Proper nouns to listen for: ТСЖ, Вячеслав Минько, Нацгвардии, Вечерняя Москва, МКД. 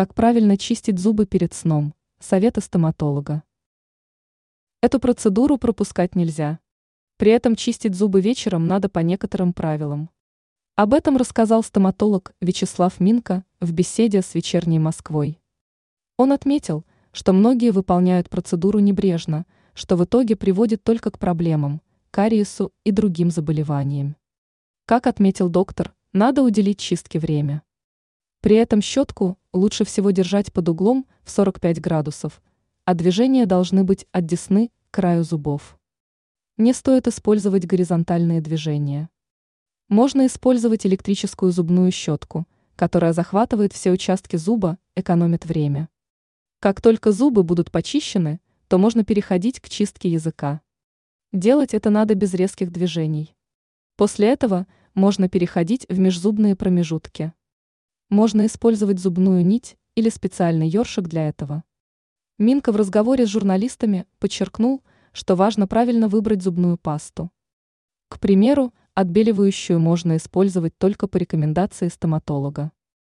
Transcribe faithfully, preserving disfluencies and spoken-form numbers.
Как правильно чистить зубы перед сном? Советы стоматолога. Эту процедуру пропускать нельзя. При этом чистить зубы вечером надо по некоторым правилам. Об этом рассказал стоматолог Вячеслав Минько в беседе с «Вечерней Москвой». Он отметил, что многие выполняют процедуру небрежно, что в итоге приводит только к проблемам, кариесу и другим заболеваниям. Как отметил доктор, надо уделить чистке время. При этом щетку лучше всего держать под углом в сорок пять градусов, а движения должны быть от десны к краю зубов. Не стоит использовать горизонтальные движения. Можно использовать электрическую зубную щетку, которая захватывает все участки зуба, экономит время. Как только зубы будут почищены, то можно переходить к чистке языка. Делать это надо без резких движений. После этого можно переходить в межзубные промежутки. Можно использовать зубную нить или специальный ёршик для этого. Минько в разговоре с журналистами подчеркнул, что важно правильно выбрать зубную пасту. К примеру, отбеливающую можно использовать только по рекомендации стоматолога.